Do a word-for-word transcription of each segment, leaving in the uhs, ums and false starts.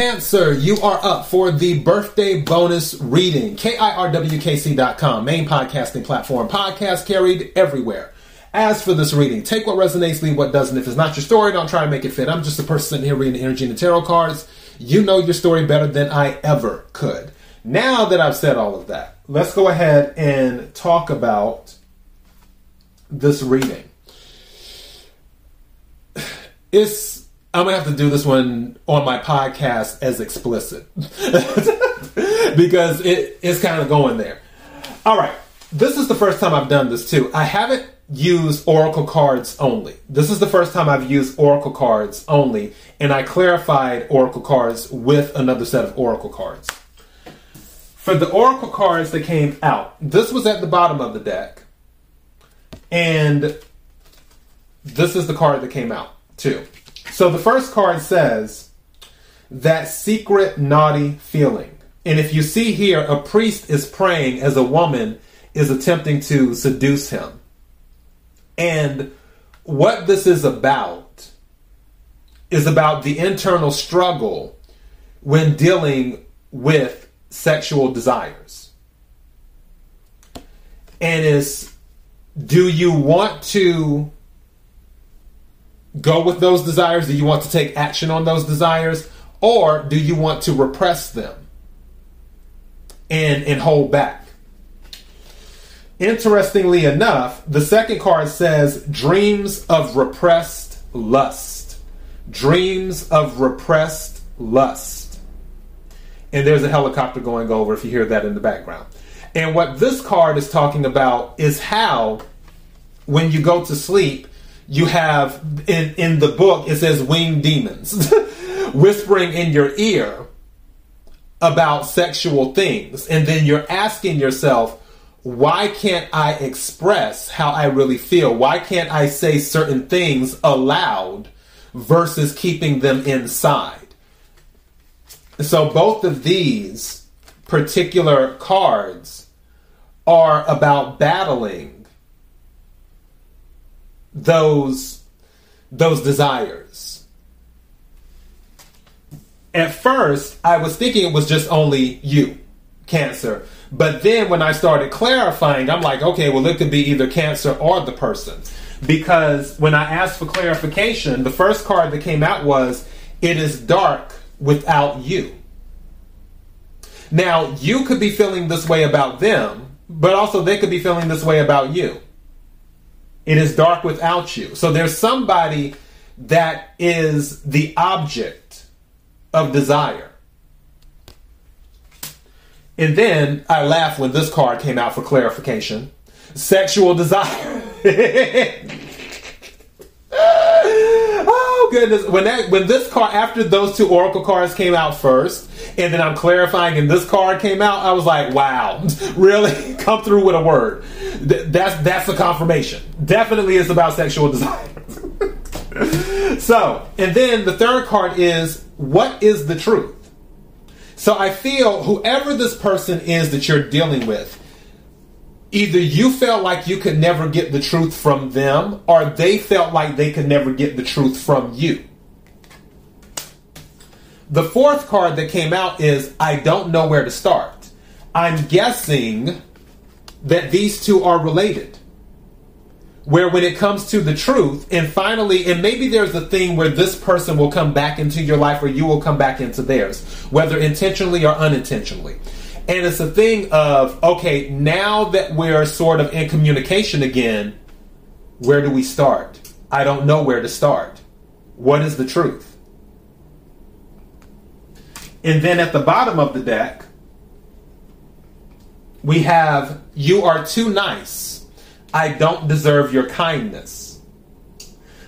Cancer, you are up for the birthday bonus reading. K I R W K C dot com, main podcasting platform. Podcast carried everywhere. As for this reading, take what resonates, leave what doesn't. If it's not your story, don't try to make it fit. I'm just a person sitting here reading the energy and the tarot cards. You know your story better than I ever could. Now that I've said all of that, let's go ahead and talk about this reading. It's I'm going to have to do this one on my podcast as explicit because it, it's kind of going there. All right. This is the first time I've done this too. I haven't used Oracle cards only. This is the first time I've used Oracle cards only, and I clarified Oracle cards with another set of Oracle cards. For the Oracle cards that came out, this was at the bottom of the deck, and this is the card that came out too. So the first card says, that secret naughty feeling. And if you see here, a priest is praying as a woman is attempting to seduce him. And what this is about is about the internal struggle when dealing with sexual desires. And is, do you want to go with those desires? Do you want to take action on those desires? Or do you want to repress them and, and hold back? Interestingly enough, the second card says dreams of repressed lust. Dreams of repressed lust. And there's a helicopter going over if you hear that in the background. And what this card is talking about is how when you go to sleep, you have, in, in the book, it says winged demons whispering in your ear about sexual things. And then you're asking yourself, why can't I express how I really feel? Why can't I say certain things aloud versus keeping them inside? So both of these particular cards are about battling those those desires. At first, I was thinking it was just only you, Cancer. But then when I started clarifying, I'm like, okay, well, it could be either Cancer or the person. Because when I asked for clarification, the first card that came out was, it is dark without you. Now, you could be feeling this way about them, but also they could be feeling this way about you. It is dark without you. So there's somebody that is the object of desire. And then I laughed when this card came out for clarification. Sexual desire. Oh, goodness. When that, when this card, after those two Oracle cards came out first, and then I'm clarifying and this card came out, I was like, wow, really? Come through with a word. Th- that's that's a confirmation. Definitely it's about sexual desire. So, and then the third card is, what is the truth? So I feel whoever this person is that you're dealing with, either you felt like you could never get the truth from them, or they felt like they could never get the truth from you. The fourth card that came out is, I don't know where to start. I'm guessing that these two are related. Where when it comes to the truth, and finally, and maybe there's a thing where this person will come back into your life or you will come back into theirs, whether intentionally or unintentionally. And it's a thing of, okay, now that we're sort of in communication again, where do we start? I don't know where to start. What is the truth? And then at the bottom of the deck, we have, you are too nice. I don't deserve your kindness.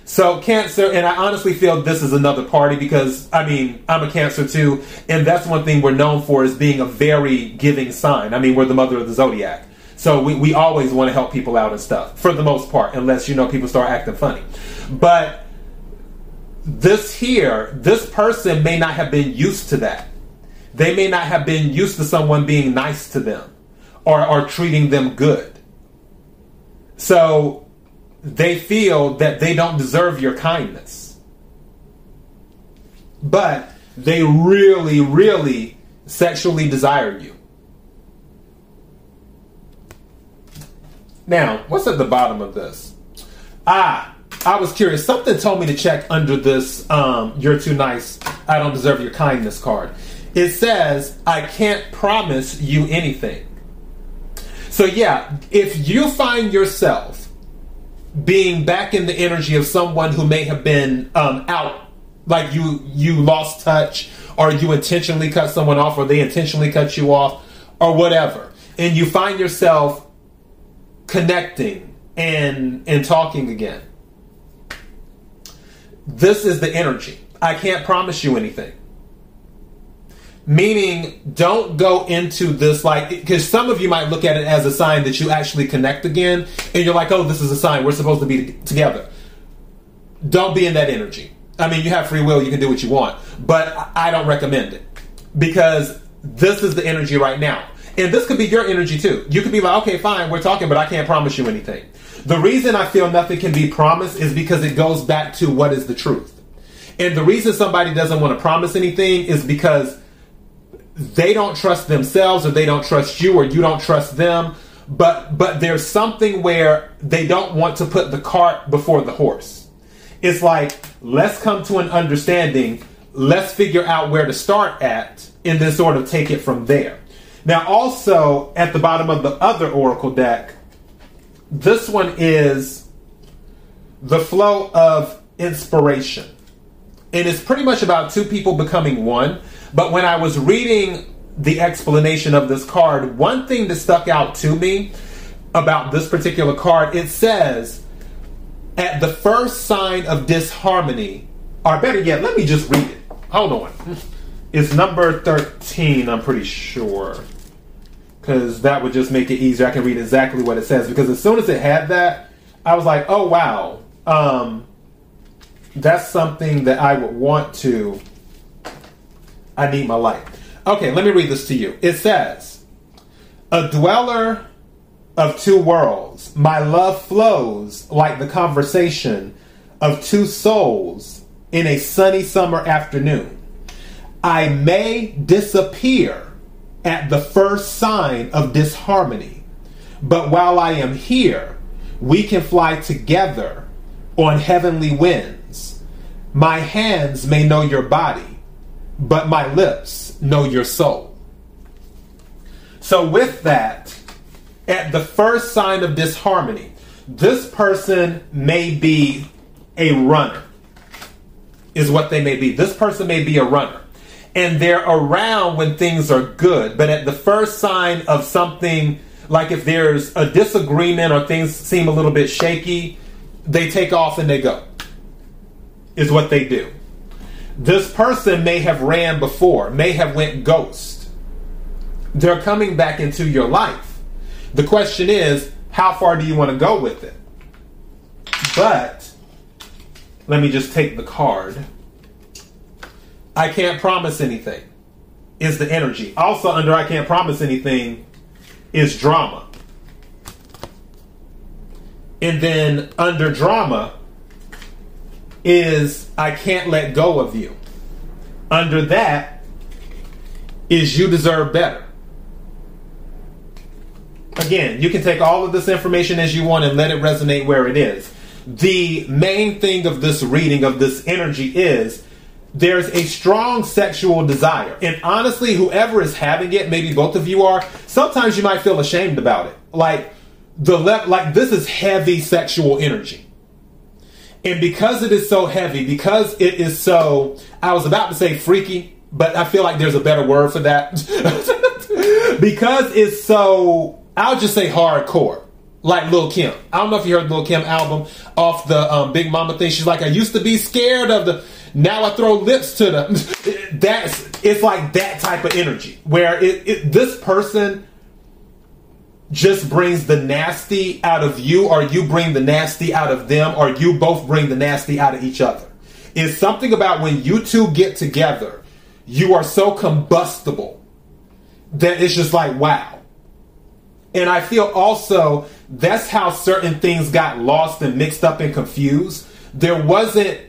So Cancer, and I honestly feel this is another party because, I mean, I'm a Cancer too. And that's one thing we're known for is being a very giving sign. I mean, we're the mother of the zodiac. So we, we always want to help people out and stuff for the most part, unless, you know, people start acting funny. But this here, this person may not have been used to that. They may not have been used to someone being nice to them or, or treating them good. So they feel that they don't deserve your kindness. But they really, really sexually desire you. Now, what's at the bottom of this? Ah, I was curious. Something told me to check under this um, "You're too nice, I don't deserve your kindness" card. It says, I can't promise you anything. So yeah, if you find yourself being back in the energy of someone who may have been um, out, like you you lost touch, or you intentionally cut someone off, or they intentionally cut you off, or whatever, and you find yourself connecting and and talking again, this is the energy. I can't promise you anything. Meaning, don't go into this like, because some of you might look at it as a sign that you actually connect again, and you're like, oh, this is a sign, we're supposed to be together. Don't be in that energy. I mean, you have free will, you can do what you want, but I don't recommend it, because this is the energy right now. And this could be your energy too. You could be like, okay, fine, we're talking, but I can't promise you anything. The reason I feel nothing can be promised is because it goes back to what is the truth. And the reason somebody doesn't want to promise anything is because they don't trust themselves, or they don't trust you, or you don't trust them. But but there's something where they don't want to put the cart before the horse. It's like, let's come to an understanding. Let's figure out where to start at, and then sort of take it from there. Now, also at the bottom of the other Oracle deck, this one is the flow of inspiration. And it's pretty much about two people becoming one. But when I was reading the explanation of this card, one thing that stuck out to me about this particular card, it says, at the first sign of disharmony, or better yet, let me just read it. Hold on. It's number thirteen, I'm pretty sure, because that would just make it easier. I can read exactly what it says, because as soon as it had that, I was like, oh, wow. Um, that's something that I would want to... I need my light. Okay, let me read this to you. It says, a dweller of two worlds, my love flows like the conversation of two souls in a sunny summer afternoon. I may disappear at the first sign of disharmony, but while I am here, we can fly together on heavenly winds. My hands may know your body, but my lips know your soul. So with that, at the first sign of disharmony, this person may be a runner, is what they may be. This person may be a runner. And they're around when things are good, but at the first sign of something, like if there's a disagreement or things seem a little bit shaky, they take off and they go, is what they do. This person may have ran before, may have went ghost. They're coming back into your life. The question is, how far do you want to go with it? But let me just take the card. I can't promise anything is the energy. Also under I can't promise anything is drama. And then under drama is I can't let go of you. Under that is you deserve better. Again, you can take all of this information as you want and let it resonate where it is. The main thing of this reading of this energy is there's a strong sexual desire. And honestly, whoever is having it, maybe both of you are, sometimes you might feel ashamed about it. Like the left, like this is heavy sexual energy. And because it is so heavy, because it is so, I was about to say freaky, but I feel like there's a better word for that. Because it's so, I'll just say hardcore, like Lil' Kim. I don't know if you heard Lil' Kim album off the um, Big Mama thing. She's like, I used to be scared of the, now I throw lips to the, that's, it's like that type of energy where it, it this person just brings the nasty out of you, or you bring the nasty out of them, or you both bring the nasty out of each other. It's something about when you two get together, you are so combustible that it's just like, wow. And I feel also that's how certain things got lost and mixed up and confused. There wasn't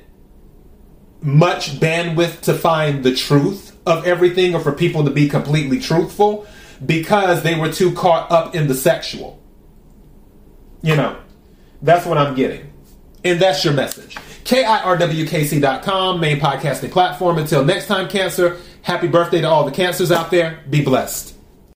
much bandwidth to find the truth of everything or for people to be completely truthful because they were too caught up in the sexual. You know, that's what I'm getting. And that's your message. K I R W K C dot com, main podcasting platform. Until next time, Cancer, happy birthday to all the Cancers out there. Be blessed.